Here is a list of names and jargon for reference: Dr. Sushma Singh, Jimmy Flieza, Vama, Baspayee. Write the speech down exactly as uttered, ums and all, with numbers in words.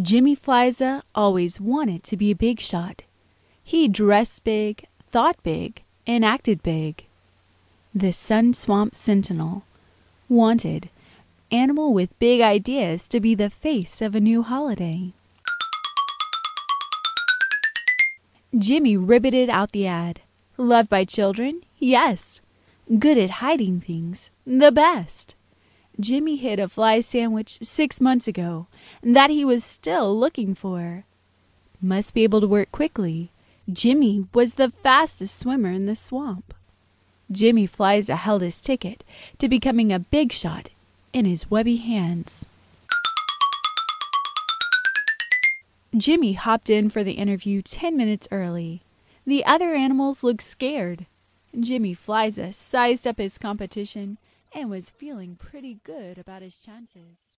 Jimmy Flieza always wanted to be a big shot. He dressed big, thought big, and acted big. The Sun Swamp Sentinel wanted animal with big ideas to be the face of a new holiday. Jimmy ribbited out the ad. Loved by children? Yes. Good at hiding things? The best. Jimmy hid a fly sandwich six months ago that he was still looking for. Must be able to work quickly. Jimmy was the fastest swimmer in the swamp. Jimmy Flieza held his ticket to becoming a big shot in his webby hands. Jimmy hopped in for the interview ten minutes early. The other animals looked scared. Jimmy Flieza sized up his competition and was feeling pretty good about his chances.